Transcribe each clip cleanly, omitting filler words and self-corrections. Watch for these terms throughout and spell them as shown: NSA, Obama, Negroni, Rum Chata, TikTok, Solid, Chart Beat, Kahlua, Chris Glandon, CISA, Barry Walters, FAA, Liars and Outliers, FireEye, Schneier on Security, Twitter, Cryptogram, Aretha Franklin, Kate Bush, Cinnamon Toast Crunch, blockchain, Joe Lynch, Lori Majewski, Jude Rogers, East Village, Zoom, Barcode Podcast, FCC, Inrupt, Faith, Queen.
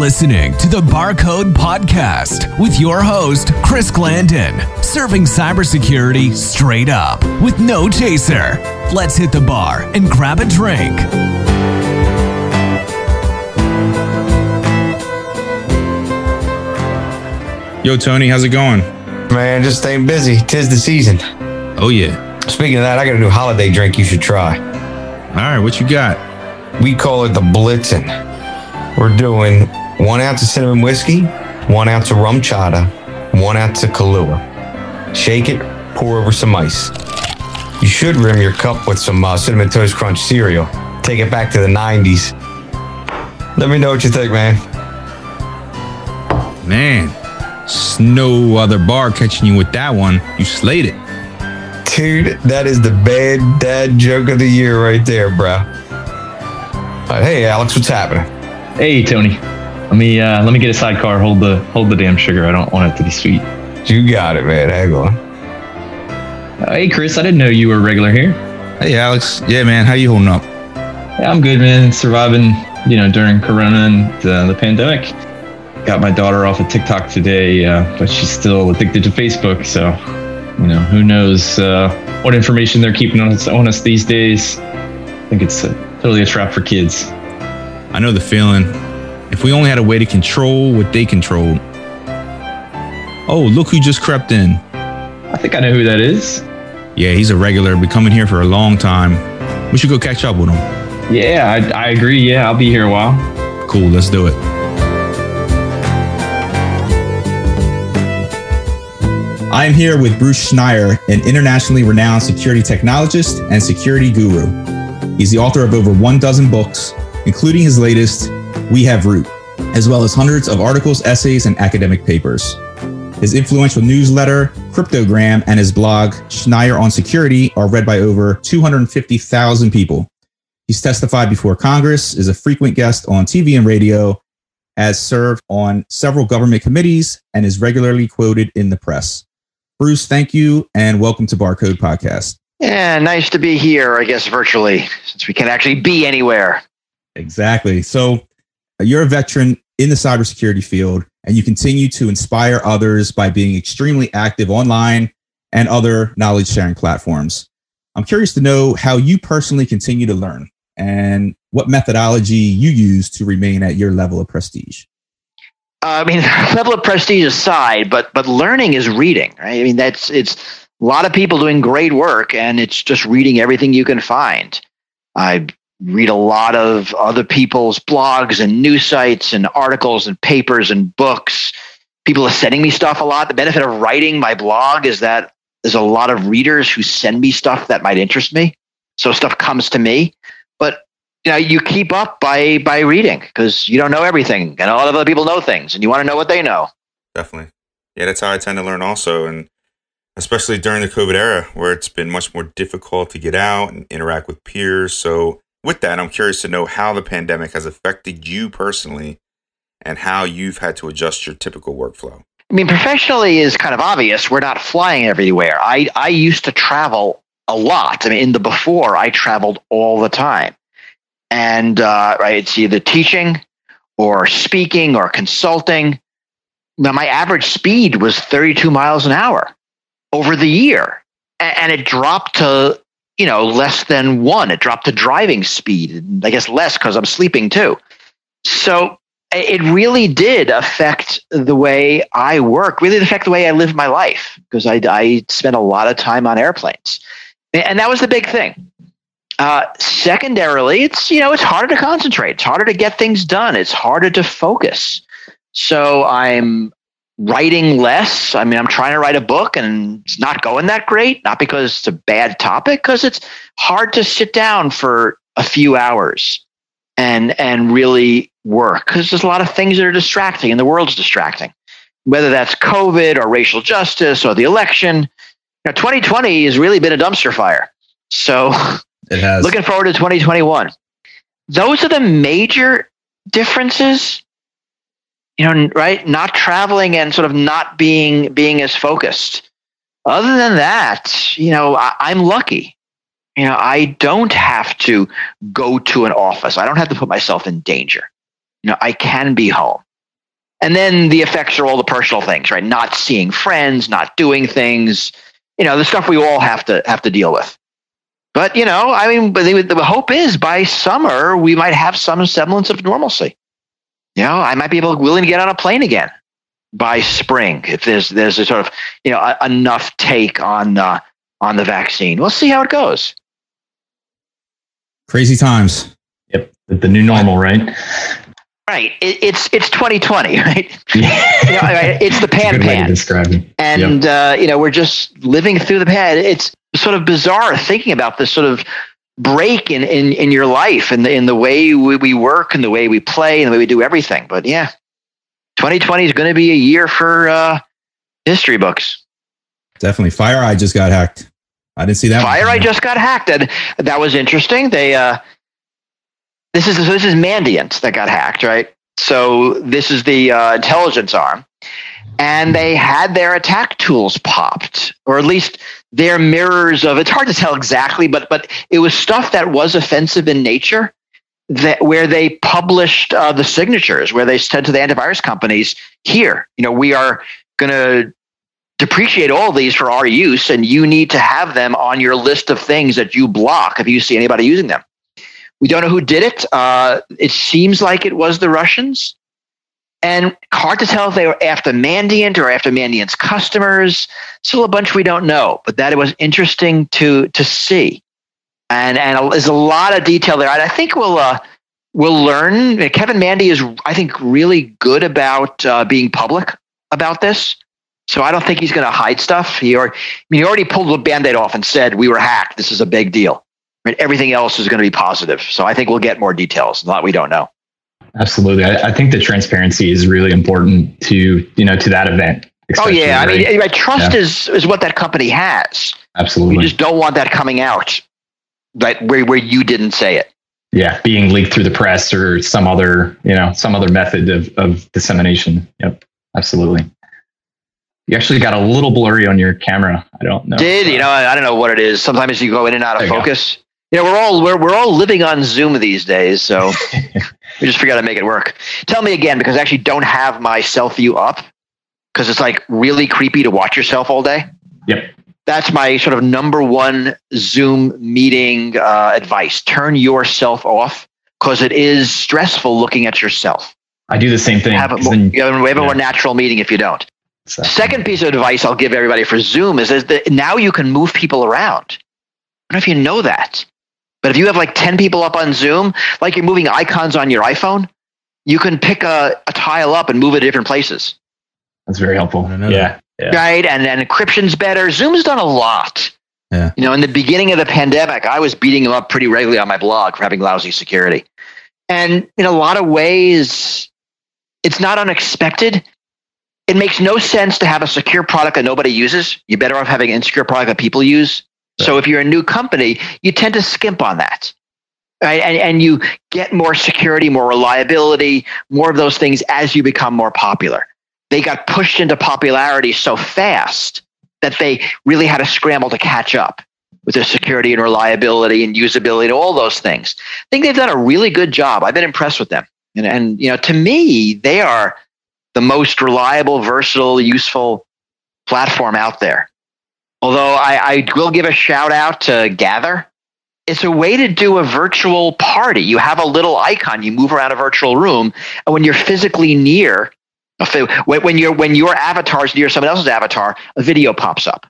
listening to the Barcode Podcast with your host, Chris Glandon, serving cybersecurity straight up with no chaser. Let's hit the bar and grab a drink. Yo, Tony, how's it going? Man, just staying busy. 'Tis the season. Oh, yeah. Speaking of that, I got a new holiday drink you should try. All right, what you got? We call it the Blitzen. We're doing 1 ounce of cinnamon whiskey, 1 ounce of rum chata, 1 ounce of Kahlua. Shake it, pour over some ice. You should rim your cup with some Cinnamon Toast Crunch cereal. Take it back to the 90s. Let me know what you think, man. Man, no other bar catching you with that one. You slayed it. Dude, that is the bad dad joke of the year right there, bro. Hey, Alex, what's happening? Hey, Tony. Let me get a sidecar. Hold the damn sugar. I don't want it to be sweet. You got it, man. Hang on. Hey, Chris. I didn't know you were a regular here. Hey, Alex. Yeah, man. How you holding up? Yeah, I'm good, man. Surviving, during Corona and the pandemic. Got my daughter off of TikTok today, but she's still addicted to Facebook. So, who knows what information they're keeping on us these days. I think it's totally a trap for kids. I know the feeling. If we only had a way to control what they controlled. Oh, look who just crept in. I think I know who that is. Yeah, he's a regular. Been coming here for a long time. We should go catch up with him. Yeah, I agree. Yeah, I'll be here a while. Cool, let's do it. I'm here with Bruce Schneier, an internationally renowned security technologist and security guru. He's the author of over 12 books, including his latest, We Have Root, as well as hundreds of articles, essays, and academic papers. His influential newsletter, Cryptogram, and his blog, Schneier on Security, are read by over 250,000 people. He's testified before Congress, is a frequent guest on TV and radio, has served on several government committees, and is regularly quoted in the press. Bruce, thank you, and welcome to Barcode Podcast. Yeah, nice to be here, I guess, virtually, since we can't actually be anywhere. Exactly. So you're a veteran in the cybersecurity field, and you continue to inspire others by being extremely active online and other knowledge-sharing platforms. I'm curious to know how you personally continue to learn and what methodology you use to remain at your level of prestige. Level of prestige aside, but learning is reading, right? It's a lot of people doing great work, and it's just reading everything you can find. I read a lot of other people's blogs and news sites and articles and papers and books. People are sending me stuff a lot. The benefit of writing my blog is that there's a lot of readers who send me stuff that might interest me. So stuff comes to me. But you keep up by reading because you don't know everything, and a lot of other people know things, and you want to know what they know. Definitely. Yeah, that's how I tend to learn also. And especially during the COVID era where it's been much more difficult to get out and interact with peers. So with that, I'm curious to know how the pandemic has affected you personally and how you've had to adjust your typical workflow. Professionally is kind of obvious. We're not flying everywhere. I used to travel a lot. Before I traveled all the time. And it's either teaching or speaking or consulting. Now, my average speed was 32 miles an hour. Over the year, and it dropped to less than one. It dropped to driving speed, I guess less because I'm sleeping too. So it really did affect the way I work. Really affect the way I live my life because I spent a lot of time on airplanes, and that was the big thing. Secondarily, it's it's harder to concentrate. It's harder to get things done. It's harder to focus. So I'm writing less. I'm trying to write a book and it's not going that great, not because it's a bad topic, because it's hard to sit down for a few hours and really work because there's a lot of things that are distracting and the world's distracting, whether that's COVID or racial justice or the election. 2020 has really been a dumpster fire. So it has. Looking forward to 2021. Those are the major differences. Right? Not traveling and sort of not being as focused. Other than that, I'm lucky. I don't have to go to an office. I don't have to put myself in danger. I can be home. And then the effects are all the personal things, right? Not seeing friends, not doing things, you know, the stuff we all have to deal with. But, you know, I mean, the hope is by summer, we might have some semblance of normalcy. You know, I might be willing to get on a plane again by spring if there's a sort of, you know, enough take on the vaccine. We'll see how it goes. Crazy times. Yep. The new normal, right? Right. It's 2020, right? Yeah. You know, it's the pan. And, yep. You know, we're just living through the pan. It's sort of bizarre thinking about this sort of break in your life and in the way we work and the way we play and the way we do everything. But yeah, 2020 is going to be a year for history books. Definitely. FireEye just got hacked. I didn't see that. FireEye just got hacked. And that was interesting. They, This is Mandiant that got hacked, right? So this is the intelligence arm, and they had their attack tools popped, or at least their mirrors of. It's hard to tell exactly, but it was stuff that was offensive in nature, that where they published the signatures, where they said to the antivirus companies, "Here, you know, we are going to depreciate all these for our use, and you need to have them on your list of things that you block if you see anybody using them." We don't know who did it. It seems like it was the Russians. And hard to tell if they were after Mandiant or after Mandiant's customers. Still a bunch we don't know, but that it was interesting to see. And there's a lot of detail there. And I think we'll learn. Kevin Mandy is, I think, really good about being public about this. So I don't think he's going to hide stuff. He already pulled the Band-Aid off and said, we were hacked. This is a big deal. Right, everything else is going to be positive. So I think we'll get more details, a lot we don't know. Absolutely. I think the transparency is really important to that event. Oh yeah. Right? I mean, trust is what that company has. Absolutely. You just don't want that coming out, right? Where you didn't say it. Yeah. Being leaked through the press or some other method of dissemination. Yep. Absolutely. You actually got a little blurry on your camera. I don't know. I don't know what it is. Sometimes you go in and out of focus. You know, we're all living on Zoom these days, so we just figured out to make it work. Tell me again, because I actually don't have my self view up, because it's like really creepy to watch yourself all day. Yep, that's my sort of number one Zoom meeting advice: turn yourself off, because it is stressful looking at yourself. I do the same thing. You have a more natural meeting if you don't. So. Second piece of advice I'll give everybody for Zoom is that now you can move people around. I don't know if you know that, but if you have like 10 people up on Zoom, like you're moving icons on your iPhone, you can pick a tile up and move it to different places. That's very helpful. Yeah. Right. And encryption's better. Zoom's done a lot. Yeah. You know, in the beginning of the pandemic, I was beating them up pretty regularly on my blog for having lousy security. And in a lot of ways, it's not unexpected. It makes no sense to have a secure product that nobody uses. You're better off having an insecure product that people use. Right. So if you're a new company, you tend to skimp on that, right? And you get more security, more reliability, more of those things as you become more popular. They got pushed into popularity so fast that they really had to scramble to catch up with their security and reliability and usability and all those things. I think they've done a really good job. I've been impressed with them. And you know, to me, they are the most reliable, versatile, useful platform out there. Although I will give a shout out to Gather. It's a way to do a virtual party. You have a little icon, you move around a virtual room, and when you're physically near, when your avatar is near someone else's avatar, a video pops up.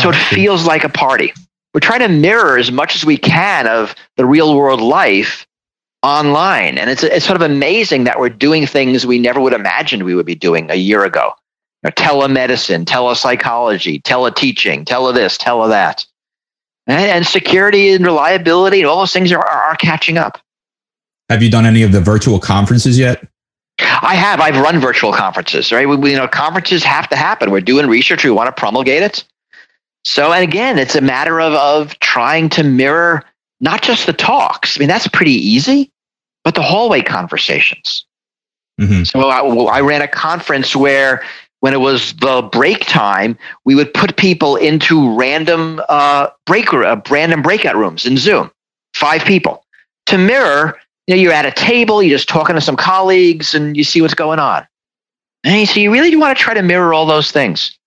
So it feels like a party. We're trying to mirror as much as we can of the real world life online. And it's sort of amazing that we're doing things we never would imagine we would be doing a year ago. You know, telemedicine, telepsychology, teleteaching, tele-this, tele-that. And security and reliability and all those things are catching up. Have you done any of the virtual conferences yet? I have. I've run virtual conferences, right? We conferences have to happen. We're doing research. We want to promulgate it. So, and again, it's a matter of trying to mirror not just the talks. I mean, that's pretty easy, but the hallway conversations. Mm-hmm. So I ran a conference where when it was the break time, we would put people into random breakout rooms in Zoom, 5 people to mirror, you know, you're at a table, you're just talking to some colleagues and you see what's going on. Hey, so you really do want to try to mirror all those things.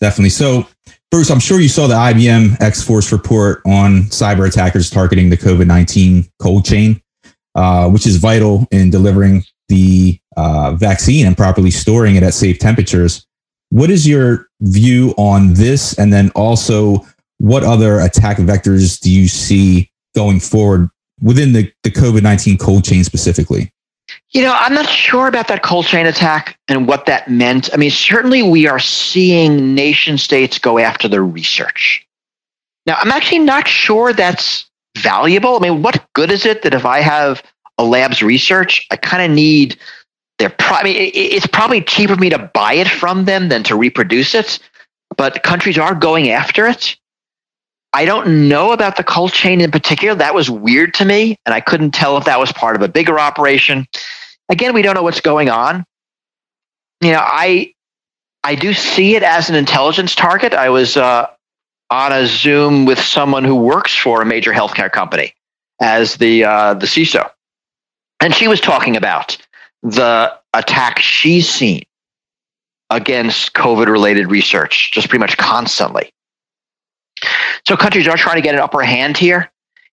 Definitely. So, Bruce, I'm sure you saw the IBM X-Force report on cyber attackers targeting the COVID-19 cold chain, which is vital in delivering the vaccine and properly storing it at safe temperatures. What is your view on this? And then also, what other attack vectors do you see going forward within the COVID-19 cold chain specifically? You know, I'm not sure about that cold chain attack and what that meant. I mean, certainly we are seeing nation states go after the research. Now, I'm actually not sure that's valuable. I mean, what good is it that if I have a lab's research, I kind of need their it's probably cheaper for me to buy it from them than to reproduce it, but countries are going after it. I don't know about the cold chain in particular. That was weird to me, and I couldn't tell if that was part of a bigger operation. Again, we don't know what's going on. You know, I do see it as an intelligence target. I was on a Zoom with someone who works for a major healthcare company as the CISA, and she was talking about the attack she's seen against COVID-related research, just pretty much constantly. So countries are trying to get an upper hand here.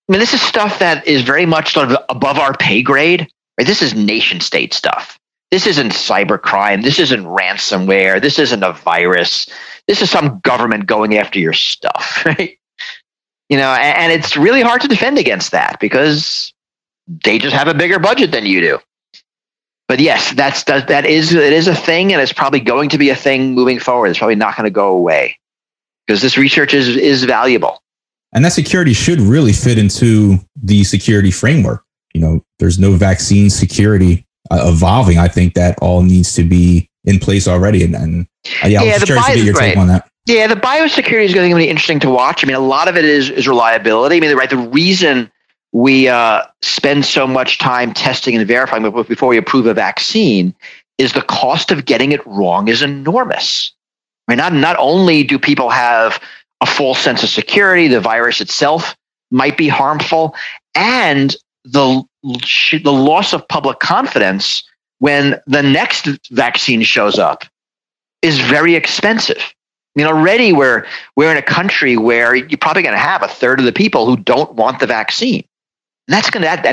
I mean, this is stuff that is very much sort of above our pay grade. Right? This is nation state stuff. This isn't cybercrime. This isn't ransomware. This isn't a virus. This is some government going after your stuff. Right? You know, and it's really hard to defend against that because they just have a bigger budget than you do. But yes, that is a thing, and it's probably going to be a thing moving forward. It's probably not going to go away, because this research is valuable. And that security should really fit into the security framework. You know, there's no vaccine security evolving. I think that all needs to be in place already. And I'm curious to get your take on that. Yeah, the biosecurity is going to be interesting to watch. I mean, a lot of it is reliability. I mean, right, the reason we spend so much time testing and verifying before we approve a vaccine is the cost of getting it wrong is enormous. I mean, not only do people have a false sense of security, the virus itself might be harmful, and the loss of public confidence when the next vaccine shows up is very expensive. I mean, already we're in a country where you're probably going to have a third of the people who don't want the vaccine. And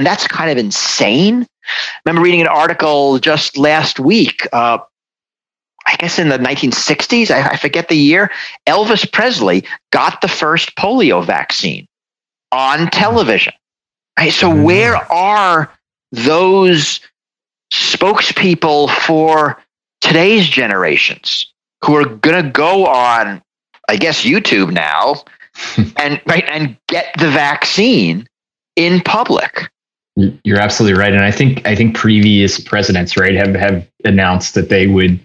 that's kind of insane. I remember reading an article just last week, I guess in the 1960s, I forget the year, Elvis Presley got the first polio vaccine on television. Right? So where are those spokespeople for today's generations who are going to go on, I guess, YouTube now and get the vaccine in public? You're absolutely right. And I think previous presidents, right, have announced that they would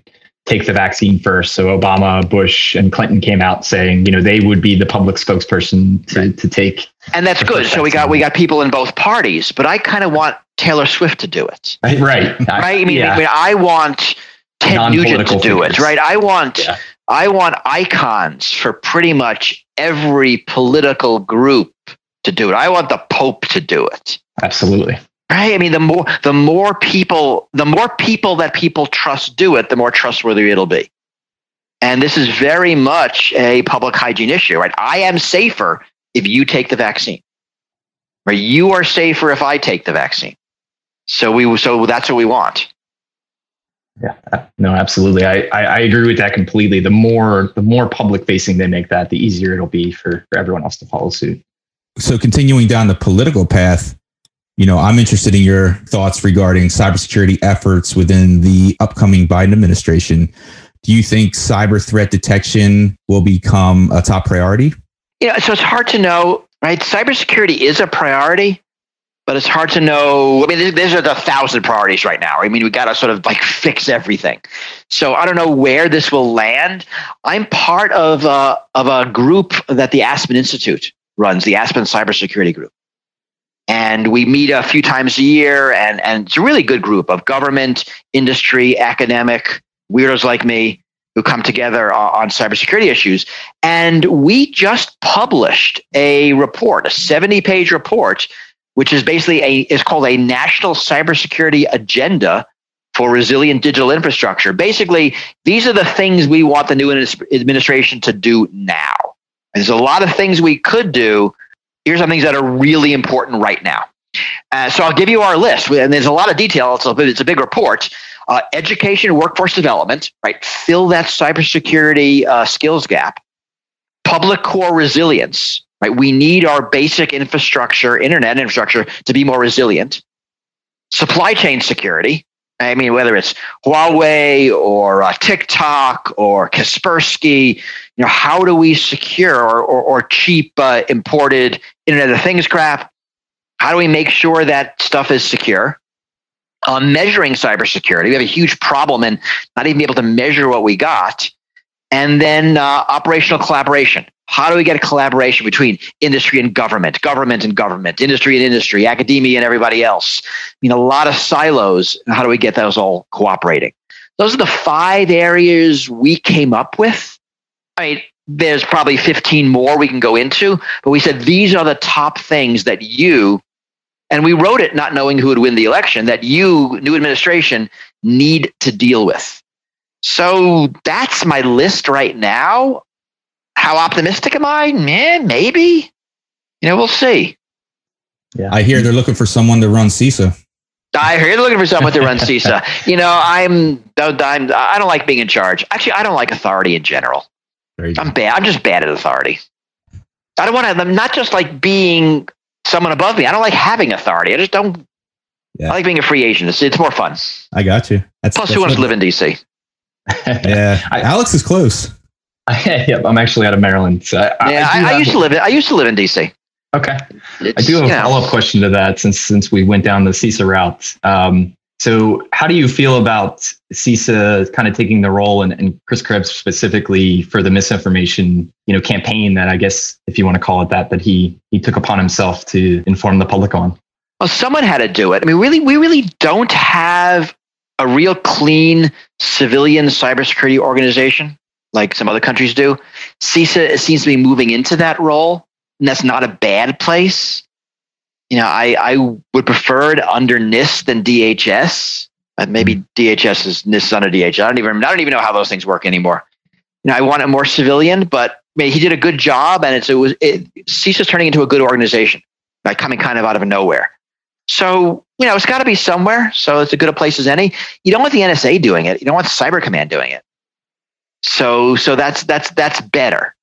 take the vaccine first. So Obama, Bush, and Clinton came out saying, you know, they would be the public spokesperson to take. And that's good. So we got people in both parties, but I kind of want Taylor Swift to do it. Right. I want Ted Nugent to do it. Right. I want icons for pretty much every political group to do it. I want the Pope to do it. Absolutely. Right. I mean, the more people that people trust do it, the more trustworthy it'll be. And this is very much a public hygiene issue, right? I am safer if you take the vaccine, or you are safer if I take the vaccine. So that's what we want. Yeah, no, absolutely. I agree with that completely. The more public facing they make that, the easier it'll be for everyone else to follow suit. So continuing down the political path, you know, I'm interested in your thoughts regarding cybersecurity efforts within the upcoming Biden administration. Do you think cyber threat detection will become a top priority? Yeah, so it's hard to know, right? Cybersecurity is a priority, but it's hard to know. I mean, these are the 1,000 priorities right now. I mean, we got to sort of like fix everything. So I don't know where this will land. I'm part of a group that the Aspen Institute runs, the Aspen Cybersecurity Group. And we meet a few times a year, and it's a really good group of government, industry, academic, weirdos like me who come together on cybersecurity issues. And we just published a report, a 70-page report, which is basically is called a National Cybersecurity Agenda for resilient digital infrastructure. Basically, these are the things we want the new administration to do now. And there's a lot of things we could do. Here's some things that are really important right now. So I'll give you our list, and there's a lot of detail. So it's a big report. Education, workforce development, right? Fill that cybersecurity skills gap. Public core resilience, right? We need our basic infrastructure, internet infrastructure, to be more resilient. Supply chain security. I mean, whether it's Huawei or TikTok or Kaspersky, you know, how do we secure or cheap imported Internet of Things crap? How do we make sure that stuff is secure? Measuring cybersecurity. We have a huge problem in not even able to measure what we got. And then operational collaboration. How do we get a collaboration between industry and government, government and government, industry and industry, academia and everybody else? I mean, a lot of silos. How do we get those all cooperating? Those are the five areas we came up with. I mean, there's probably 15 more we can go into, but we said these are the top things that you, and we wrote it not knowing who would win the election, that you, new administration, need to deal with. So that's my list right now. How optimistic am I? Man, maybe. You know, we'll see. Yeah, I hear they're looking for someone to run CISA. I hear they're looking for someone to run CISA. You know, I don't like being in charge. Actually, I don't like authority in general. I'm bad. I'm just bad at authority. I don't want to. I'm not just like being someone above me. I don't like having authority. I just don't. Yeah. I like being a free agent. It's more fun. I got you. Plus, who wants to live in DC? Yeah, Alex is close. Yeah, I'm actually out of Maryland. So I used to live in DC. Okay, I do have a follow-up question to that, since we went down the CISA route. So, how do you feel about CISA kind of taking the role, and Chris Krebs specifically for the misinformation, you know, campaign that, I guess, if you want to call it that, that he took upon himself to inform the public on? Well, someone had to do it. I mean, really, we really don't have a real clean civilian cybersecurity organization like some other countries do. CISA seems to be moving into that role, and that's not a bad place. You know, I would prefer it under NIST than DHS. Maybe DHS is NIST under DHS. I don't even know how those things work anymore. You know, I want it more civilian, but I mean, he did a good job, and CISA's turning into a good organization by coming kind of out of nowhere. So, you know, it's got to be somewhere. So it's as good a place as any. You don't want the NSA doing it. You don't want Cyber Command doing it. So that's better.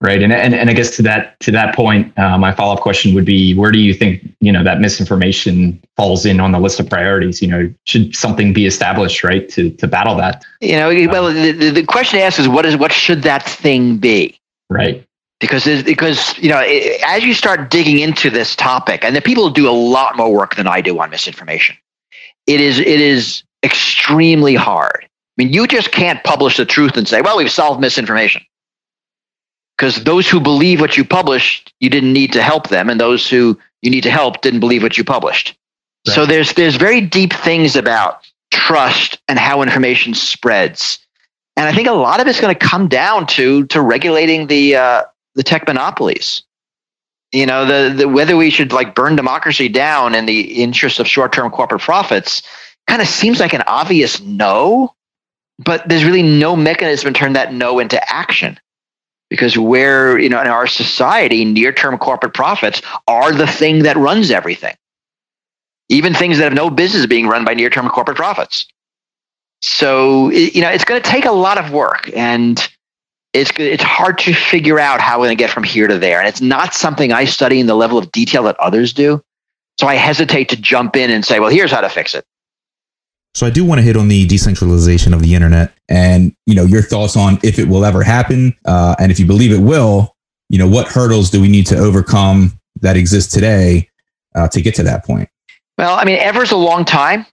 Right. And I guess to that point, my follow-up question would be, where do you think, you know, that misinformation falls in on the list of priorities? You know, should something be established, right, to battle that? You know, well, the question to ask is, what should that thing be? Right. Because you know, as you start digging into this topic, and the people do a lot more work than I do on misinformation, it is extremely hard. I mean, you just can't publish the truth and say, well, we've solved misinformation. Because those who believe what you published, you didn't need to help them, and those who you need to help didn't believe what you published. Right. So there's very deep things about trust and how information spreads, and I think a lot of it's going to come down to regulating the tech monopolies. You know, the whether we should like burn democracy down in the interest of short-term corporate profits kind of seems like an obvious no, but there's really no mechanism to turn that no into action. Because we're, you know, in our society, near-term corporate profits are the thing that runs everything. Even things that have no business being run by near-term corporate profits. So, you know, it's going to take a lot of work, and it's hard to figure out how we're going to get from here to there. And it's not something I study in the level of detail that others do. So I hesitate to jump in and say, well, here's how to fix it. So I do want to hit on the decentralization of the internet, and, you know, your thoughts on if it will ever happen. And if you believe it will, you know, what hurdles do we need to overcome that exist today to get to that point? Well, I mean, ever's a long time.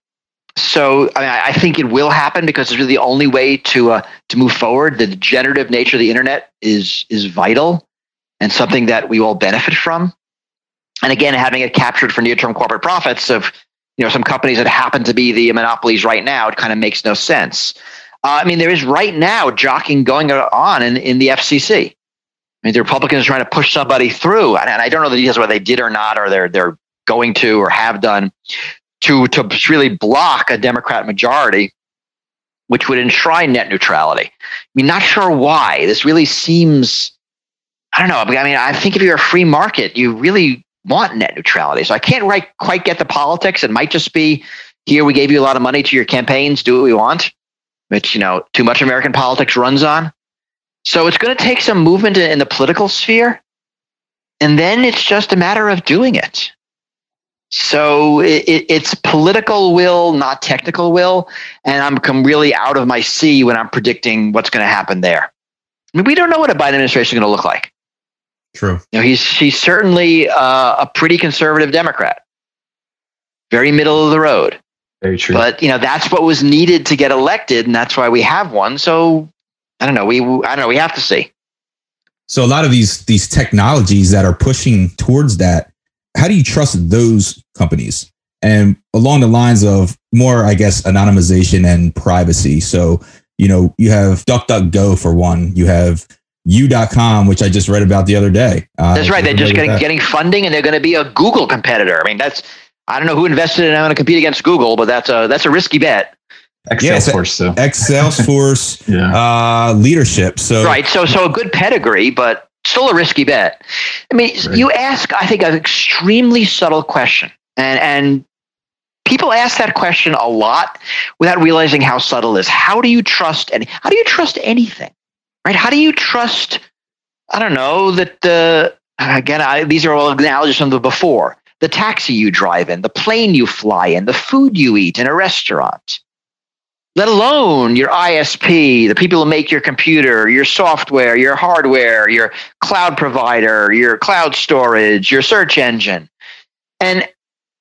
So I mean, I think it will happen because it's really the only way to move forward. The degenerative nature of the internet is vital and something that we all benefit from. And again, having it captured for near-term corporate profits of, you know, some companies that happen to be the monopolies right now, it kind of makes no sense. I mean, there is right now jockeying going on in the FCC. I mean, the Republicans are trying to push somebody through, and I don't know the details whether they did or not, or they're going to or have done, to really block a Democrat majority, which would enshrine net neutrality. I mean, not sure why. This really seems, I don't know. I mean, I think if you're a free market, you really want net neutrality. So I can't quite get the politics. It might just be, here, we gave you a lot of money to your campaigns, do what we want, which, you know, too much American politics runs on. So it's going to take some movement in the political sphere. And then it's just a matter of doing it. So it's political will, not technical will. And I'm really out of my sea when I'm predicting what's going to happen there. I mean, we don't know what a Biden administration is going to look like. True. You know, he's certainly a pretty conservative Democrat. Very middle of the road. Very true. But, you know, that's what was needed to get elected, and that's why we have one. So I don't know. We have to see. So a lot of these technologies that are pushing towards that, how do you trust those companies? And along the lines of more, I guess, anonymization and privacy. So, you know, you have DuckDuckGo for one, you have U.com, which I just read about the other day. That's right. They're just getting funding, and they're going to be a Google competitor. I mean, I don't know who invested in it. I'm going to compete against Google, but that's a risky bet. Salesforce leadership. So right. So a good pedigree, but still a risky bet. I mean, right. You ask, I think, an extremely subtle question, and people ask that question a lot without realizing how subtle it is. How do you trust anything? Right? How do you trust? I don't know that these are all analogies from the before. The taxi you drive in, the plane you fly in, the food you eat in a restaurant, let alone your ISP, the people who make your computer, your software, your hardware, your cloud provider, your cloud storage, your search engine. And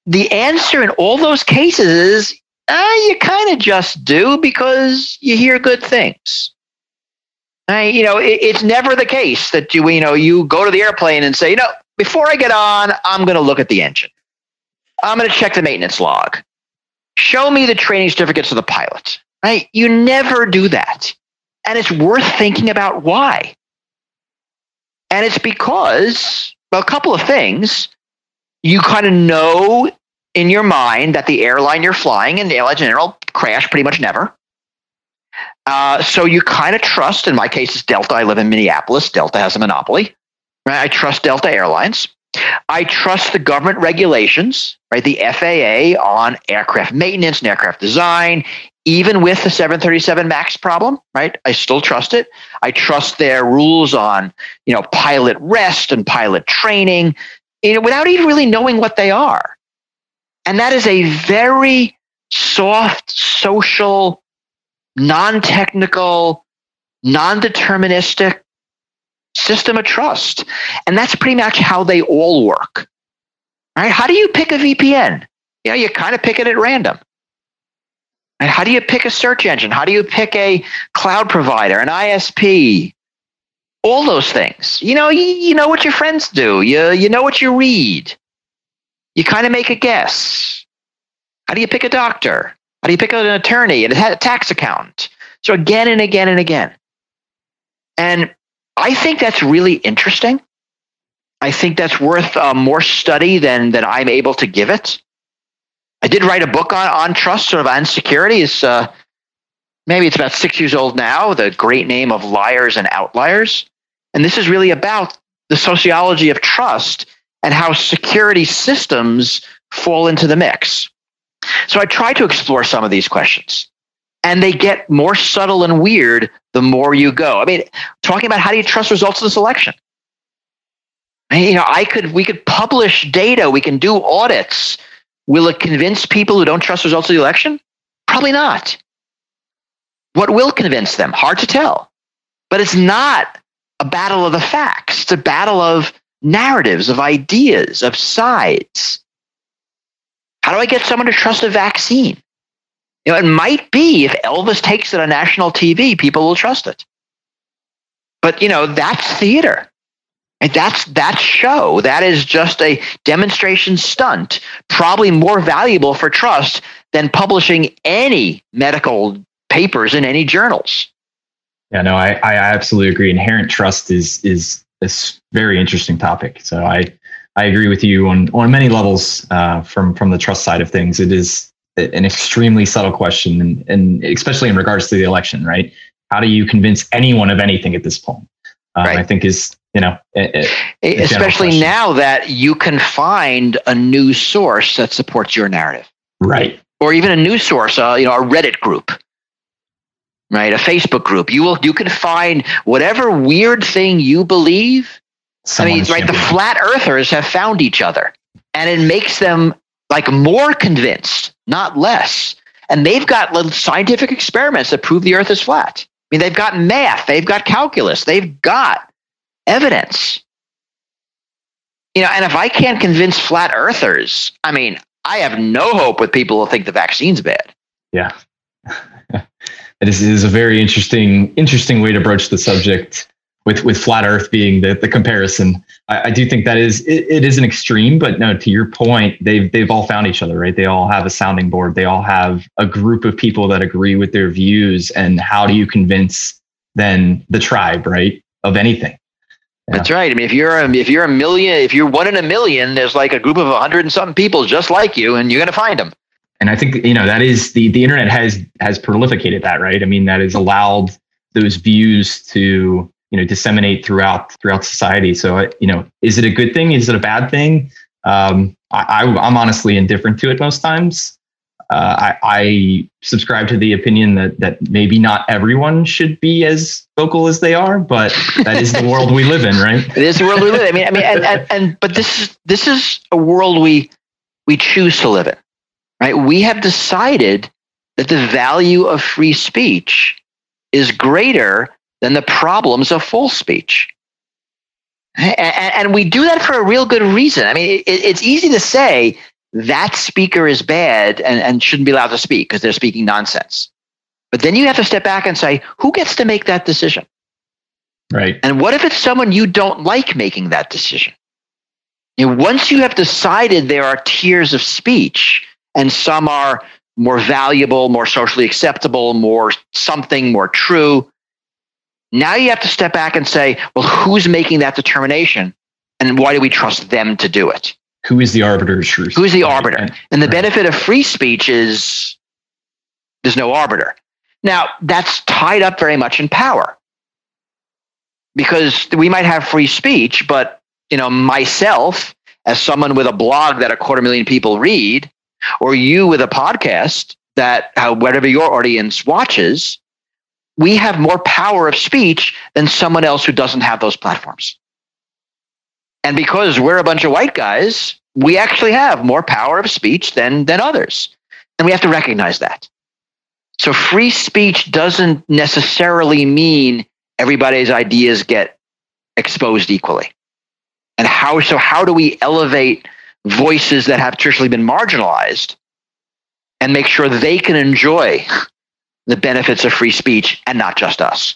the answer in all those cases is, you kind of just do because you hear good things. It's never the case that you go to the airplane and say, before I get on, I'm going to look at the engine. I'm going to check the maintenance log. Show me the training certificates of the pilot, right? You never do that. And it's worth thinking about why. And it's because, well, a couple of things. You kind of know in your mind that the airline you're flying in, the airline general, crash pretty much never. So you kind of trust, in my case, it's Delta. I live in Minneapolis. Delta has a monopoly. Right? I trust Delta Airlines. I trust the government regulations, right? The FAA on aircraft maintenance and aircraft design, even with the 737 MAX problem, right? I still trust it. I trust their rules on, pilot rest and pilot training, without even really knowing what they are. And that is a very soft, social, non-technical, non-deterministic system of trust. And that's pretty much how they all work. All right. How do you pick a VPN? You kind of pick it at random. And how do you pick a search engine? How do you pick a cloud provider, an ISP? All those things. You know what your friends do. You know what you read. You kind of make a guess. How do you pick a doctor? How do you pick an attorney and a tax accountant? So again and again and again. And I think that's really interesting. I think that's worth more study than I'm able to give it. I did write a book on trust, sort of on security. Maybe it's about 6 years old now, the great name of Liars and Outliers. And this is really about the sociology of trust and how security systems fall into the mix. So I try to explore some of these questions. And they get more subtle and weird the more you go. I mean, talking about how do you trust results of this election? We could publish data. We can do audits. Will it convince people who don't trust results of the election? Probably not. What will convince them? Hard to tell. But it's not a battle of the facts. It's a battle of narratives, of ideas, of sides. How do I get someone to trust a vaccine? It might be if Elvis takes it on national TV, people will trust it. But, that's theater. And that's show. That is just a demonstration stunt, probably more valuable for trust than publishing any medical papers in any journals. Yeah, no, I absolutely agree. Inherent trust is this very interesting topic. So I I agree with you on many levels from the trust side of things. It is an extremely subtle question, and especially in regards to the election, right? How do you convince anyone of anything at this point? Right. I think is, you know, especially now that you can find a news source that supports your narrative, right? Or even a news source, a Reddit group, right? A Facebook group. You can find whatever weird thing you believe. Right? The flat earthers have found each other, and it makes them like more convinced, not less. And they've got little scientific experiments that prove the earth is flat. I mean, they've got math, they've got calculus, they've got evidence. You know, and if I can't convince flat earthers, I mean, I have no hope with people who think the vaccine's bad. Yeah. This is a very interesting way to broach the subject with flat earth being the comparison. I do think that it is an extreme, but no, to your point, they've all found each other, right? They all have a sounding board. They all have a group of people that agree with their views. And how do you convince then the tribe, right, of anything? Yeah. That's right. I mean, if you're one in a million, there's like a group of 100 and something people just like you, and you're going to find them. And I think, you know, that is the internet has prolificated that, right? I mean, that has allowed those views to, you know, disseminate throughout society. So, you know, is it a good thing? Is it a bad thing? I'm honestly indifferent to it most times. I subscribe to the opinion that maybe not everyone should be as vocal as they are, but that is the world we live in, right? It is the world we live in. I mean, and but this is a world we choose to live in, right? We have decided that the value of free speech is greater than the problems of false speech. And we do that for a real good reason. I mean, it's easy to say that speaker is bad and shouldn't be allowed to speak because they're speaking nonsense. But then you have to step back and say, who gets to make that decision? Right. And what if it's someone you don't like making that decision? And once you have decided there are tiers of speech, and some are more valuable, more socially acceptable, more something, more true, now you have to step back and say, well, who's making that determination, and why do we trust them to do it? Who is the arbiter of truth? Who's the arbiter? And the benefit of free speech is there's no arbiter. Now, that's tied up very much in power, because we might have free speech, but, you know, myself as someone with a blog that 250,000 people read, or you with a podcast that whatever your audience watches, we have more power of speech than someone else who doesn't have those platforms. And because we're a bunch of white guys, we actually have more power of speech than others. And we have to recognize that. So free speech doesn't necessarily mean everybody's ideas get exposed equally. And how do we elevate voices that have traditionally been marginalized and make sure they can enjoy the benefits of free speech and not just us?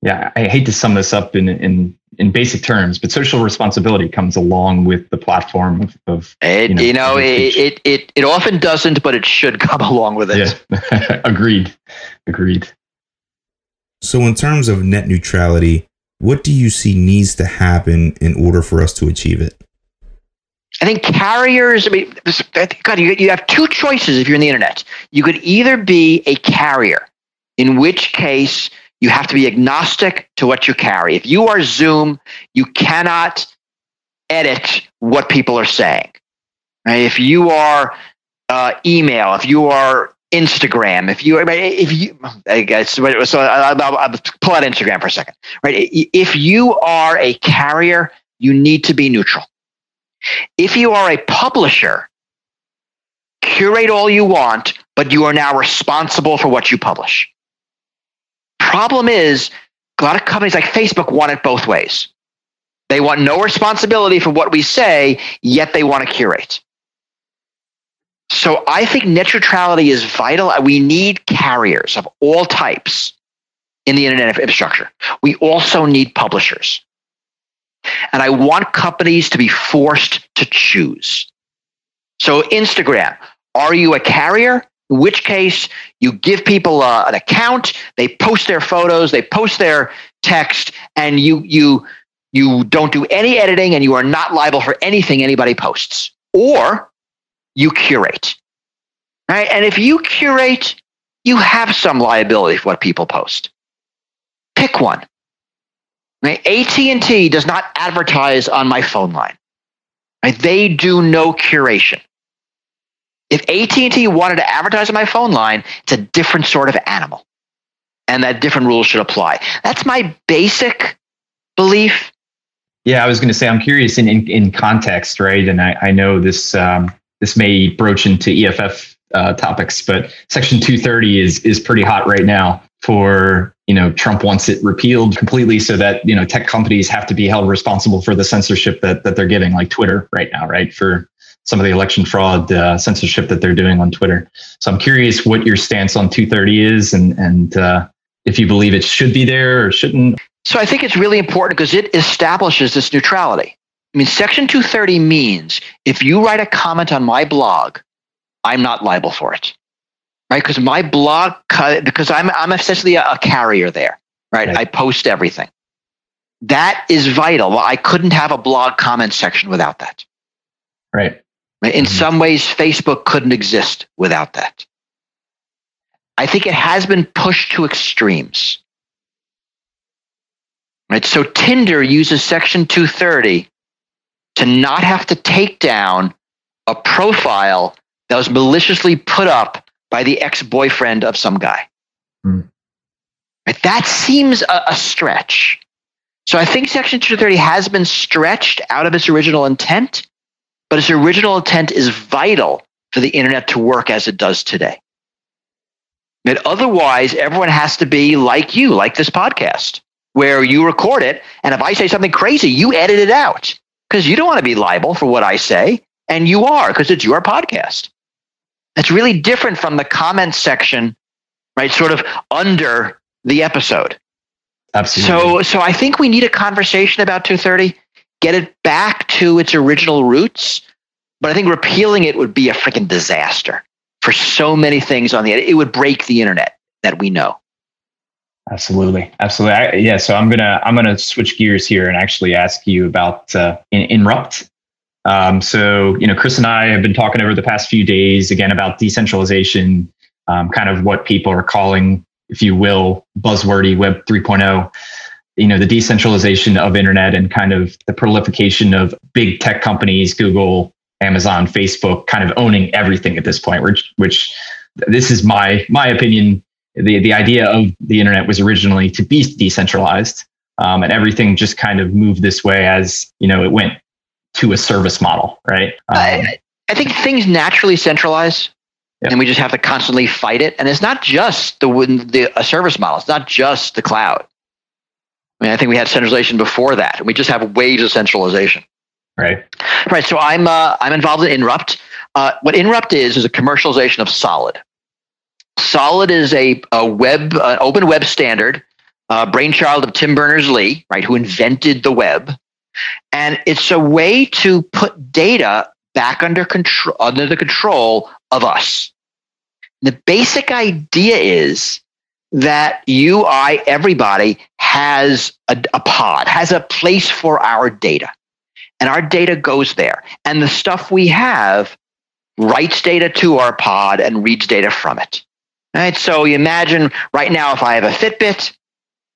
Yeah, I hate to sum this up in basic terms, but social responsibility comes along with the platform of it. It often doesn't, but it should come along with it. Yeah. Agreed. So in terms of net neutrality, what do you see needs to happen in order for us to achieve it? I think carriers, you have two choices if you're in the internet. You could either be a carrier, in which case you have to be agnostic to what you carry. If you are Zoom, you cannot edit what people are saying. Right? If you are email, if you are Instagram, I'll pull out Instagram for a second. Right? If you are a carrier, you need to be neutral. If you are a publisher, curate all you want, but you are now responsible for what you publish. Problem is, a lot of companies like Facebook want it both ways. They want no responsibility for what we say, yet they want to curate. So I think net neutrality is vital. We need carriers of all types in the internet infrastructure. We also need publishers. And I want companies to be forced to choose. So Instagram, are you a carrier? In which case you give people an account, they post their photos, they post their text, and you you don't do any editing, and you are not liable for anything anybody posts. Or you curate. Right? And if you curate, you have some liability for what people post. Pick one. Right? AT&T does not advertise on my phone line. Right? They do no curation. If AT&T wanted to advertise on my phone line, it's a different sort of animal. And that different rules should apply. That's my basic belief. Yeah, I was going to say, I'm curious in context, right? And I know this this may broach into EFF topics, but Section 230 is pretty hot right now for, you know, Trump wants it repealed completely so that, you know, tech companies have to be held responsible for the censorship that they're giving, like Twitter right now, right? For some of the election fraud censorship that they're doing on Twitter. So I'm curious what your stance on 230 is and if you believe it should be there or shouldn't. So I think it's really important because it establishes this neutrality. I mean, Section 230 means if you write a comment on my blog, I'm not liable for it, right? Because my blog, because I'm essentially a carrier there, right? I post everything. That is vital. I couldn't have a blog comment section without that. Right. In some ways, Facebook couldn't exist without that. I think it has been pushed to extremes. Right. So Tinder uses Section 230 to not have to take down a profile that was maliciously put up by the ex-boyfriend of some guy. Mm. Right. That seems a stretch. So I think Section 230 has been stretched out of its original intent, but its original intent is vital for the internet to work as it does today. And otherwise, everyone has to be like you, like this podcast, where you record it, and if I say something crazy, you edit it out, because you don't want to be liable for what I say, and you are, because it's your podcast. That's really different from the comment section, right, sort of under the episode. Absolutely. So I think we need a conversation about 230. Get it back to its original roots, but I think repealing it would be a freaking disaster for so many things on the internet. It would break the internet that we know. Absolutely, absolutely. So I'm gonna switch gears here and actually ask you about Inrupt. So you know, Chris and I have been talking over the past few days again about decentralization, kind of what people are calling, if you will, buzzwordy Web 3.0. You know, the decentralization of internet and kind of the proliferation of big tech companies, Google, Amazon, Facebook, kind of owning everything at this point, which this is my opinion. The idea of the internet was originally to be decentralized, and everything just kind of moved this way as, you know, it went to a service model, right? I think things naturally centralize. Yep. And we just have to constantly fight it. And it's not just the service model. It's not just the cloud. I mean, I think we had centralization before that, and we just have waves of centralization. Right. So I'm involved in Inrupt. What Inrupt is a commercialization of Solid. Solid is a web, open web standard, brainchild of Tim Berners-Lee, right, who invented the web, and it's a way to put data back under the control of us. And the basic idea is that you, I, everybody has a pod, has a place for our data. And our data goes there. And the stuff we have writes data to our pod and reads data from it. All right? So you imagine right now, if I have a Fitbit,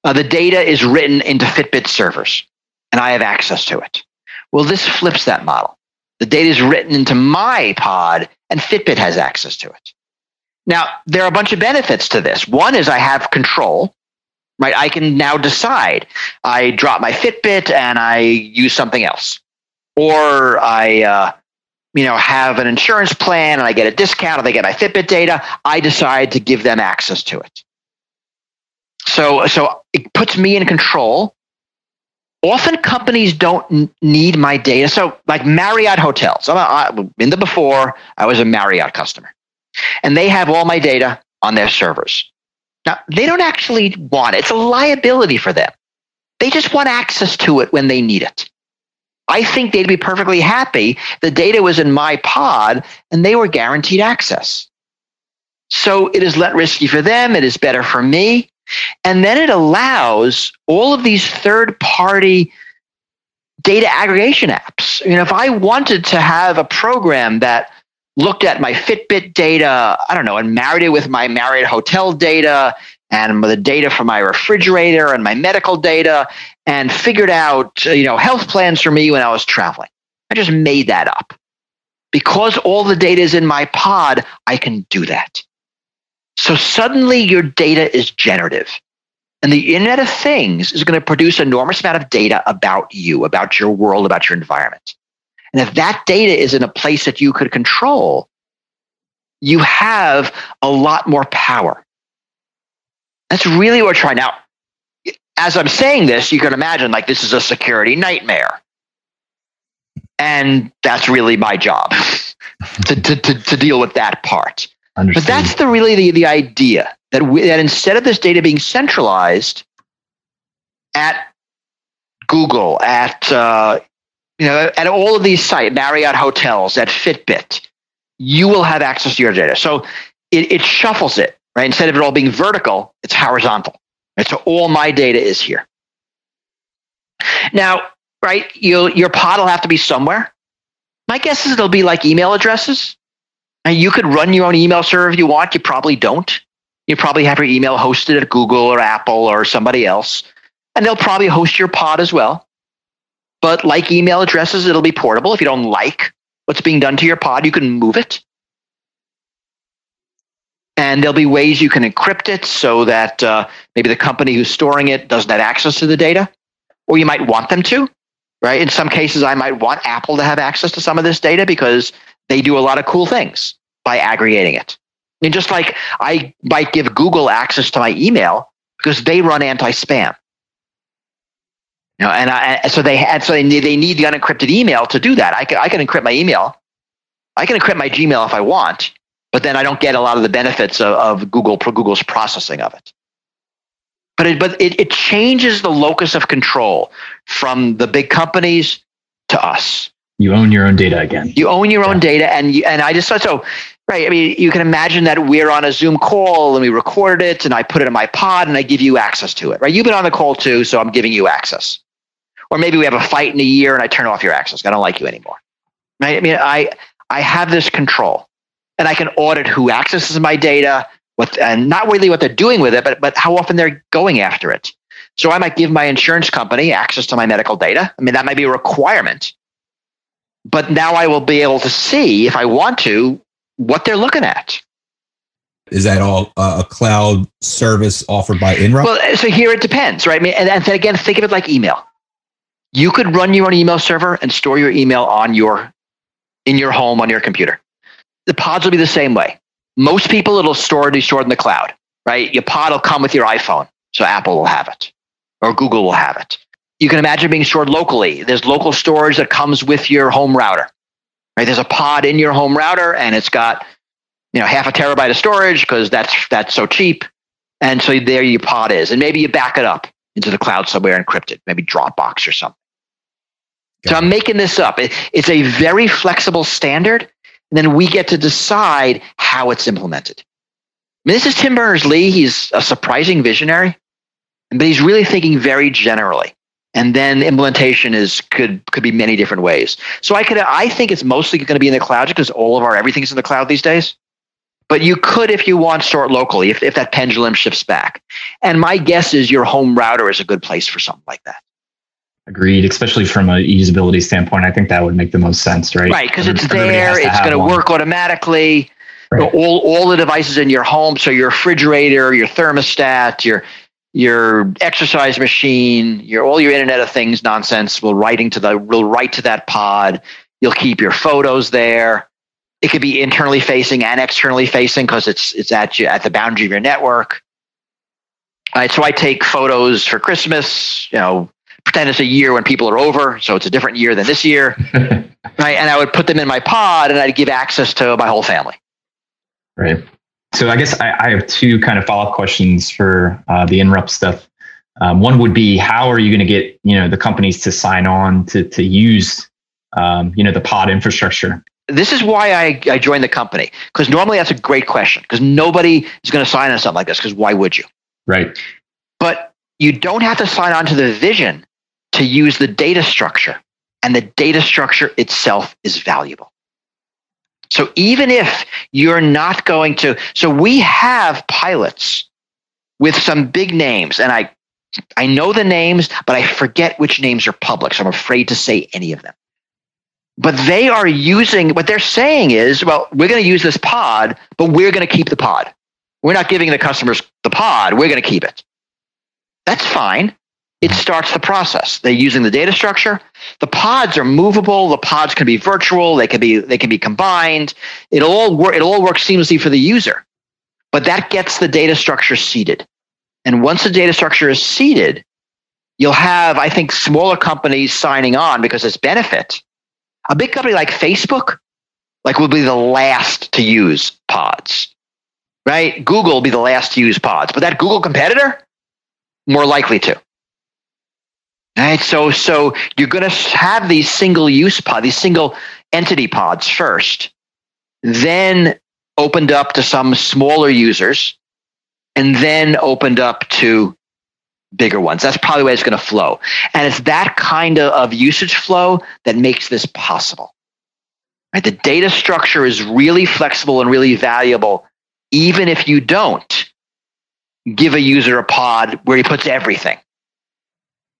the data is written into Fitbit servers, and I have access to it. Well, this flips that model. The data is written into my pod, and Fitbit has access to it. Now, there are a bunch of benefits to this. One is I have control, right? I can now decide. I drop my Fitbit and I use something else. Or I have an insurance plan and I get a discount and they get my Fitbit data. I decide to give them access to it. So it puts me in control. Often companies don't need my data. So like Marriott hotels. I was a Marriott customer. And they have all my data on their servers. Now, they don't actually want it. It's a liability for them. They just want access to it when they need it. I think they'd be perfectly happy the data was in my pod and they were guaranteed access. So it is less risky for them. It is better for me. And then it allows all of these third-party data aggregation apps. You know, if I wanted to have a program that looked at my Fitbit data, I don't know, and married it with my Marriott hotel data and the data from my refrigerator and my medical data, and figured out, you know, health plans for me when I was traveling, I just made that up. Because all the data is in my pod, I can do that. So suddenly your data is generative. And the Internet of Things is going to produce an enormous amount of data about you, about your world, about your environment. And if that data is in a place that you could control, you have a lot more power. That's really what we're trying out. As I'm saying this, you can imagine, like, this is a security nightmare. And that's really my job to deal with that part. Understood. But that's really the idea. That instead of this data being centralized at Google, at all of these sites, Marriott hotels, at Fitbit, you will have access to your data. So it shuffles it, right? Instead of it all being vertical, it's horizontal. Right? So all my data is here. Now, right, your pod will have to be somewhere. My guess is it'll be like email addresses. And you could run your own email server if you want. You probably don't. You probably have your email hosted at Google or Apple or somebody else, and they'll probably host your pod as well. But like email addresses, it'll be portable. If you don't like what's being done to your pod, you can move it. And there'll be ways you can encrypt it so that maybe the company who's storing it doesn't have access to the data, or you might want them to, right? In some cases, I might want Apple to have access to some of this data because they do a lot of cool things by aggregating it. And just like I might give Google access to my email because they run anti-spam, you know, and so they need the unencrypted email to do that. I can encrypt my email, I can encrypt my Gmail if I want, but then I don't get a lot of the benefits of Google's processing of it. But it changes the locus of control from the big companies to us. You own your own data again. You own your own data, and I just thought so. Right. I mean, you can imagine that we're on a Zoom call and we recorded it and I put it in my pod and I give you access to it. Right. You've been on the call too, so I'm giving you access. Or maybe we have a fight in a year and I turn off your access. I don't like you anymore. Right. I mean, I have this control and I can audit who accesses my data, and not really what they're doing with it, but how often they're going after it. So I might give my insurance company access to my medical data. I mean, that might be a requirement. But now I will be able to see, if I want to, what they're looking at. Is that all a cloud service offered by Inrupt? Well, so here it depends, right? I mean, and then again, think of it like email. You could run your own email server and store your email in your home on your computer. The pods will be the same way. Most people, it'll be stored in the cloud, right? Your pod will come with your iPhone, so Apple will have it, or Google will have it. You can imagine being stored locally. There's local storage that comes with your home router. Right, there's a pod in your home router, and it's got, you know, 0.5 terabyte of storage because that's so cheap, and so there your pod is, and maybe you back it up into the cloud somewhere encrypted, maybe Dropbox or something. Yeah. So I'm making this up. It's a very flexible standard, and then we get to decide how it's implemented. I mean, this is Tim Berners-Lee. He's a surprising visionary, but he's really thinking very generally. And then implementation could be many different ways. So I think it's mostly going to be in the cloud because everything's in the cloud these days. But you could, if you want, store it locally if that pendulum shifts back. And my guess is your home router is a good place for something like that. Agreed, especially from a usability standpoint. I think that would make the most sense, right? Right, because it's there. It's going to work automatically. Right. All the devices in your home, so your refrigerator, your thermostat, your exercise machine, all your Internet of Things nonsense will write to that pod. You'll keep your photos there. It could be internally facing and externally facing because it's at the boundary of your network. All right, so I take photos for Christmas. You know, pretend it's a year when people are over, so it's a different year than this year. Right, and I would put them in my pod, and I'd give access to my whole family. Right. So I guess I have two kind of follow-up questions for the Inrupt stuff. One would be, how are you going to get, you know, the companies to sign on to use, you know, the pod infrastructure? This is why I joined the company, because normally that's a great question, because nobody is going to sign on something like this, because why would you? Right. But you don't have to sign on to the vision to use the data structure. and the data structure itself is valuable. So even if you're not going to, so we have pilots with some big names, and I know the names, but I forget which names are public, so I'm afraid to say any of them. But they are using, what they're saying is, well, we're going to use this pod, but we're going to keep the pod. We're not giving the customers the pod, we're going to keep it. That's fine. It starts the process. They're using the data structure. The pods are movable. The pods can be virtual. They can be combined. It'll all work seamlessly for the user. But that gets the data structure seeded. And once the data structure is seeded, you'll have, I think, smaller companies signing on because it's benefit. A big company like Facebook, will be the last to use pods, right? Google will be the last to use pods. But that Google competitor, more likely to. Right, so you're going to have these single-use pods, these single-entity pods first, then opened up to some smaller users, and then opened up to bigger ones. That's probably where it's going to flow. And it's that kind of usage flow that makes this possible. Right? The data structure is really flexible and really valuable, even if you don't give a user a pod where he puts everything.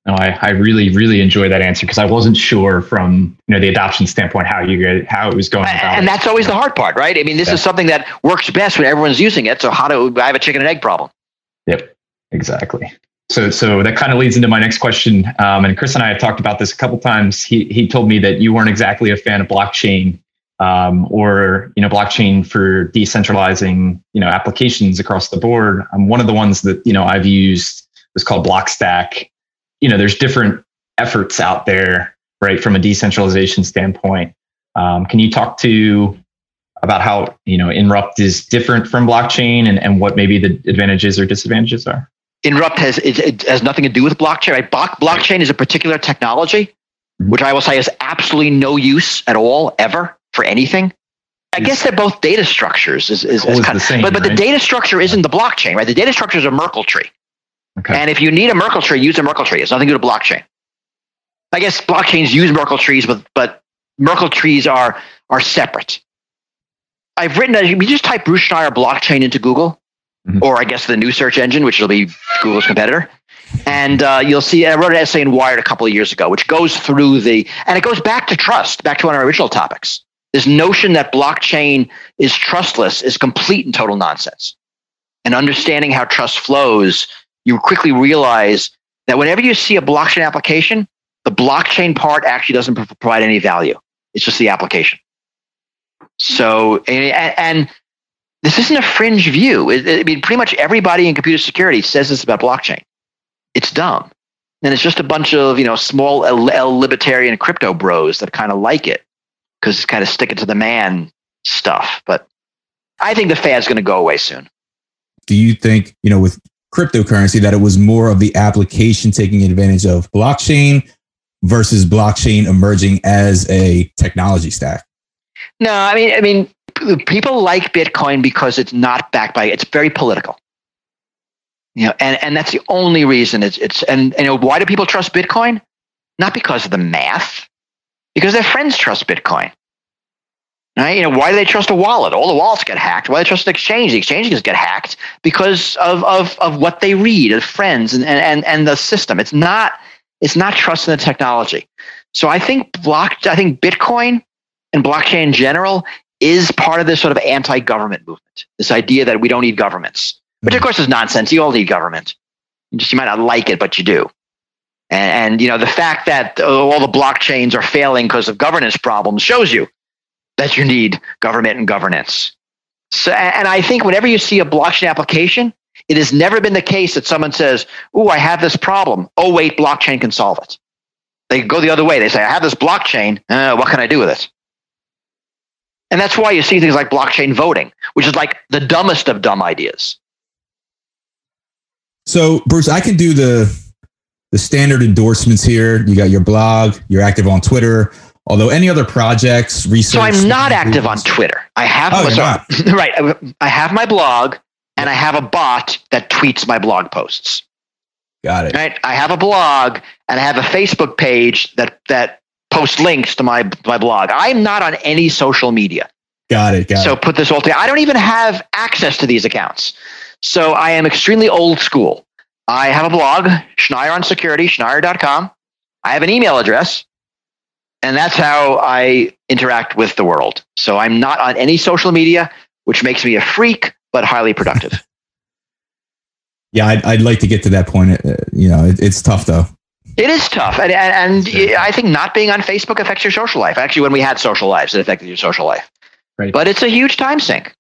No, I really, really enjoy that answer because I wasn't sure from the adoption standpoint how it was going about. And that's always the hard part, right? I mean, this is something that works best when everyone's using it. So I have a chicken and egg problem. Yep, exactly. So that kind of leads into my next question. And Chris and I have talked about this a couple times. He told me that you weren't exactly a fan of blockchain or blockchain for decentralizing applications across the board. I'm one of the ones that I've used was called Blockstack. There's different efforts out there, right, from a decentralization standpoint. Can you talk about how, Inrupt is different from blockchain and what maybe the advantages or disadvantages are? Inrupt has nothing to do with blockchain, right? Blockchain is a particular technology, which I will say is absolutely no use at all, ever, for anything. I guess they're both data structures. But the data structure isn't the blockchain, right? The data structure is a Merkle tree. Okay. And if you need a Merkle tree, use a Merkle tree. It's nothing to do with blockchain. I guess blockchains use Merkle trees, but Merkle trees are separate. I've written, if you just type Bruce Schneier blockchain into Google, or I guess the new search engine, which will be Google's competitor, and you'll see, I wrote an essay in Wired a couple of years ago, which goes through and it goes back to trust, back to one of our original topics. This notion that blockchain is trustless is complete and total nonsense. And understanding how trust flows, you quickly realize that whenever you see a blockchain application, the blockchain part actually doesn't provide any value. It's just the application. So, and this isn't a fringe view. I mean, pretty much everybody in computer security says this about blockchain. It's dumb. And it's just a bunch of, small libertarian crypto bros that kind of like it because it's kind of stick it to the man stuff. But I think the fad's going to go away soon. Do you think, with cryptocurrency, that it was more of the application taking advantage of blockchain versus blockchain emerging as a technology stack? No, I mean, people like Bitcoin because it's not backed by, it's very political. And that's the only reason it's why do people trust Bitcoin? Not because of the math, because their friends trust Bitcoin. Right? Why do they trust a wallet? All the wallets get hacked. Why do they trust an exchange? The exchanges get hacked because of what they read as friends and the system. It's not trust in the technology. So I think Bitcoin and blockchain in general is part of this sort of anti-government movement. This idea that we don't need governments, which of course is nonsense. You all need government. You might not like it, but you do. And the fact that all the blockchains are failing because of governance problems shows you that you need government and governance. So, and I think whenever you see a blockchain application, it has never been the case that someone says, "Oh, I have this problem. Oh, wait, blockchain can solve it." They go the other way. They say, "I have this blockchain. What can I do with it?" And that's why you see things like blockchain voting, which is like the dumbest of dumb ideas. So, Bruce, I can do the standard endorsements here. You got your blog. You're active on Twitter. Although any other projects, research. So I'm not active on Twitter. I have my blog and I have a bot that tweets my blog posts. Got it. Right. I have a blog and I have a Facebook page that post links to my blog. I'm not on any social media. Got it. So put this all together. I don't even have access to these accounts. So I am extremely old school. I have a blog, Schneier on Security, Schneier.com. I have an email address, and that's how I interact with the world. So I'm not on any social media, which makes me a freak, but highly productive. Yeah, I'd like to get to that point. It's tough, though. It is tough. And I think not being on Facebook affects your social life. Actually, when we had social lives, it affected your social life. Right. But it's a huge time sink,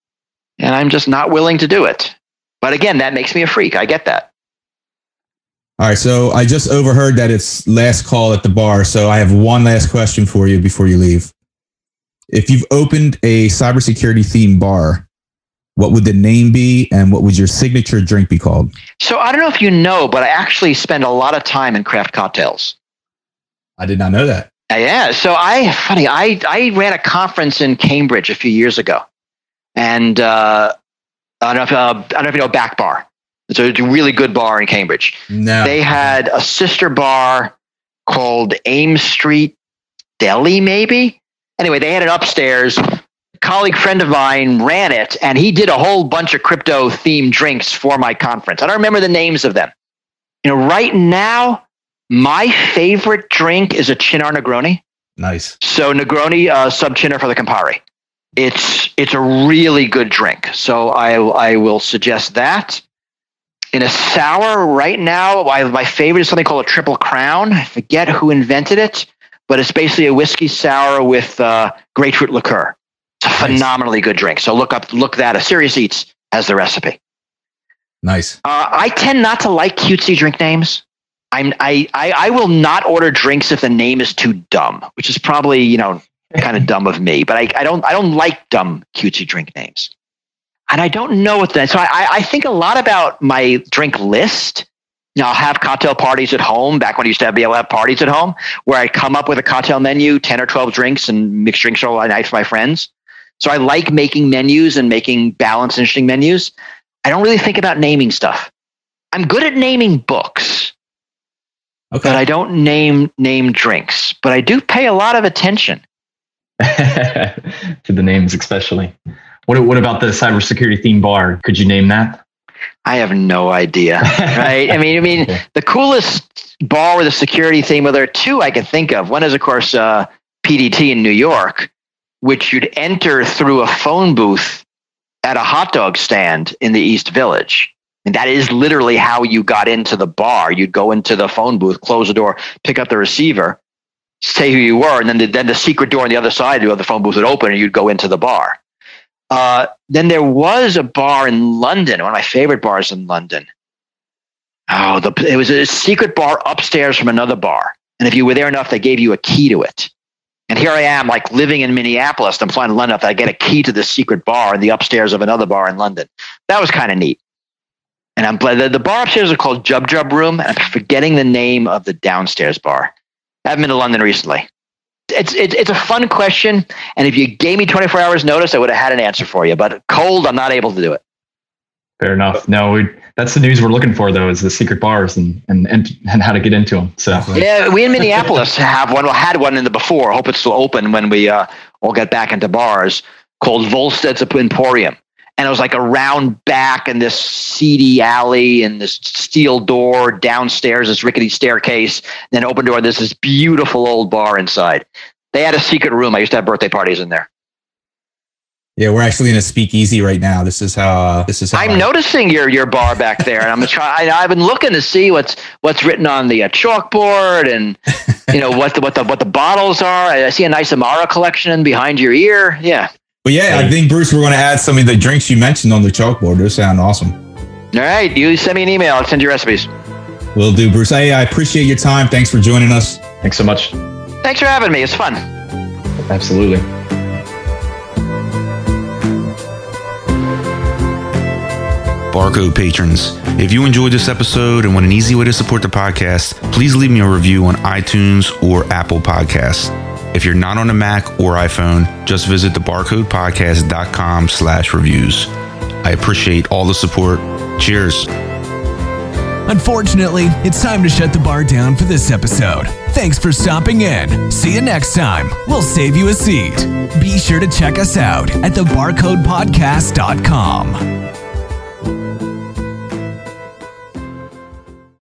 and I'm just not willing to do it. But again, that makes me a freak. I get that. All right. So I just overheard that it's last call at the bar. So I have one last question for you before you leave. If you've opened a cybersecurity themed bar, what would the name be, and what would your signature drink be called? So I don't know if you know, but I actually spend a lot of time in craft cocktails. I did not know that. Yeah. So I ran a conference in Cambridge a few years ago, and I don't know if you know Back Bar. It's a really good bar in Cambridge. No. They had a sister bar called Ames Street Deli, maybe. Anyway, they had it upstairs. Colleague friend of mine ran it, and he did a whole bunch of crypto themed drinks for my conference. I don't remember the names of them. Right now, my favorite drink is a Chinar Negroni. Nice. So Negroni, sub Chinar for the Campari. It's a really good drink. So I will suggest that. In a sour right now, my favorite is something called a Triple Crown. I forget who invented it, but it's basically a whiskey sour with grapefruit liqueur. It's a phenomenally good drink. So look that up. Serious Eats has the recipe. Nice. I tend not to like cutesy drink names. I will not order drinks if the name is too dumb, which is probably kind of dumb of me. But I don't like dumb cutesy drink names, and I don't know what that. So I think a lot about my drink list. Now, I'll have cocktail parties at home. Back when I used to be able to have parties at home, where I come up with a cocktail menu, 10 or 12 drinks, and mixed drinks all night for my friends. So I like making menus and making balanced, interesting menus. I don't really think about naming stuff. I'm good at naming books, but I don't name drinks. But I do pay a lot of attention to the names, especially. What about the cybersecurity theme bar? Could you name that? I have no idea. Right? I mean, the coolest bar with a security theme. Well, there are two I can think of. One is, of course, PDT in New York, which you'd enter through a phone booth at a hot dog stand in the East Village. And that is literally how you got into the bar. You'd go into the phone booth, close the door, pick up the receiver, say who you were, and then the secret door on the other side of the phone booth would open, and you'd go into the bar. Then there was a bar in London, one of my favorite bars in London. It was a secret bar upstairs from another bar. And if you were there enough, they gave you a key to it. And here I am, like living in Minneapolis. I'm flying to London. If I get a key to this secret bar in the upstairs of another bar in London, that was kind of neat. And I'm glad the bar upstairs is called Jub Jub Room. And I'm forgetting the name of the downstairs bar. I haven't been to London recently. It's a fun question. And if you gave me 24 hours notice, I would have had an answer for you. But cold, I'm not able to do it. Fair enough. No, that's the news we're looking for, though, is the secret bars and how to get into them. So yeah, we in Minneapolis have one. Well, had one in the before. I hope it's still open when we all get back into bars, called Volstead's Emporium. And it was like a round back in this seedy alley and this steel door downstairs, this rickety staircase, then open door. There's this beautiful old bar inside. They had a secret room. I used to have birthday parties in there. Yeah, we're actually in a speakeasy right now. This is how I'm noticing your bar back there, and I'm trying. I've been looking to see what's written on the chalkboard, and what the bottles are. I see a nice Amara collection behind your ear. Yeah. But yeah, I think, Bruce, we're going to add some of the drinks you mentioned on the chalkboard. Those sound awesome. All right, you send me an email. I'll send you recipes. Will do, Bruce. Hey, I appreciate your time. Thanks for joining us. Thanks so much. Thanks for having me. It's fun. Absolutely. Barcode patrons, if you enjoyed this episode and want an easy way to support the podcast, please leave me a review on iTunes or Apple Podcasts. If you're not on a Mac or iPhone, just visit thebarcodepodcast.com/reviews. I appreciate all the support. Cheers. Unfortunately, it's time to shut the bar down for this episode. Thanks for stopping in. See you next time. We'll save you a seat. Be sure to check us out at thebarcodepodcast.com.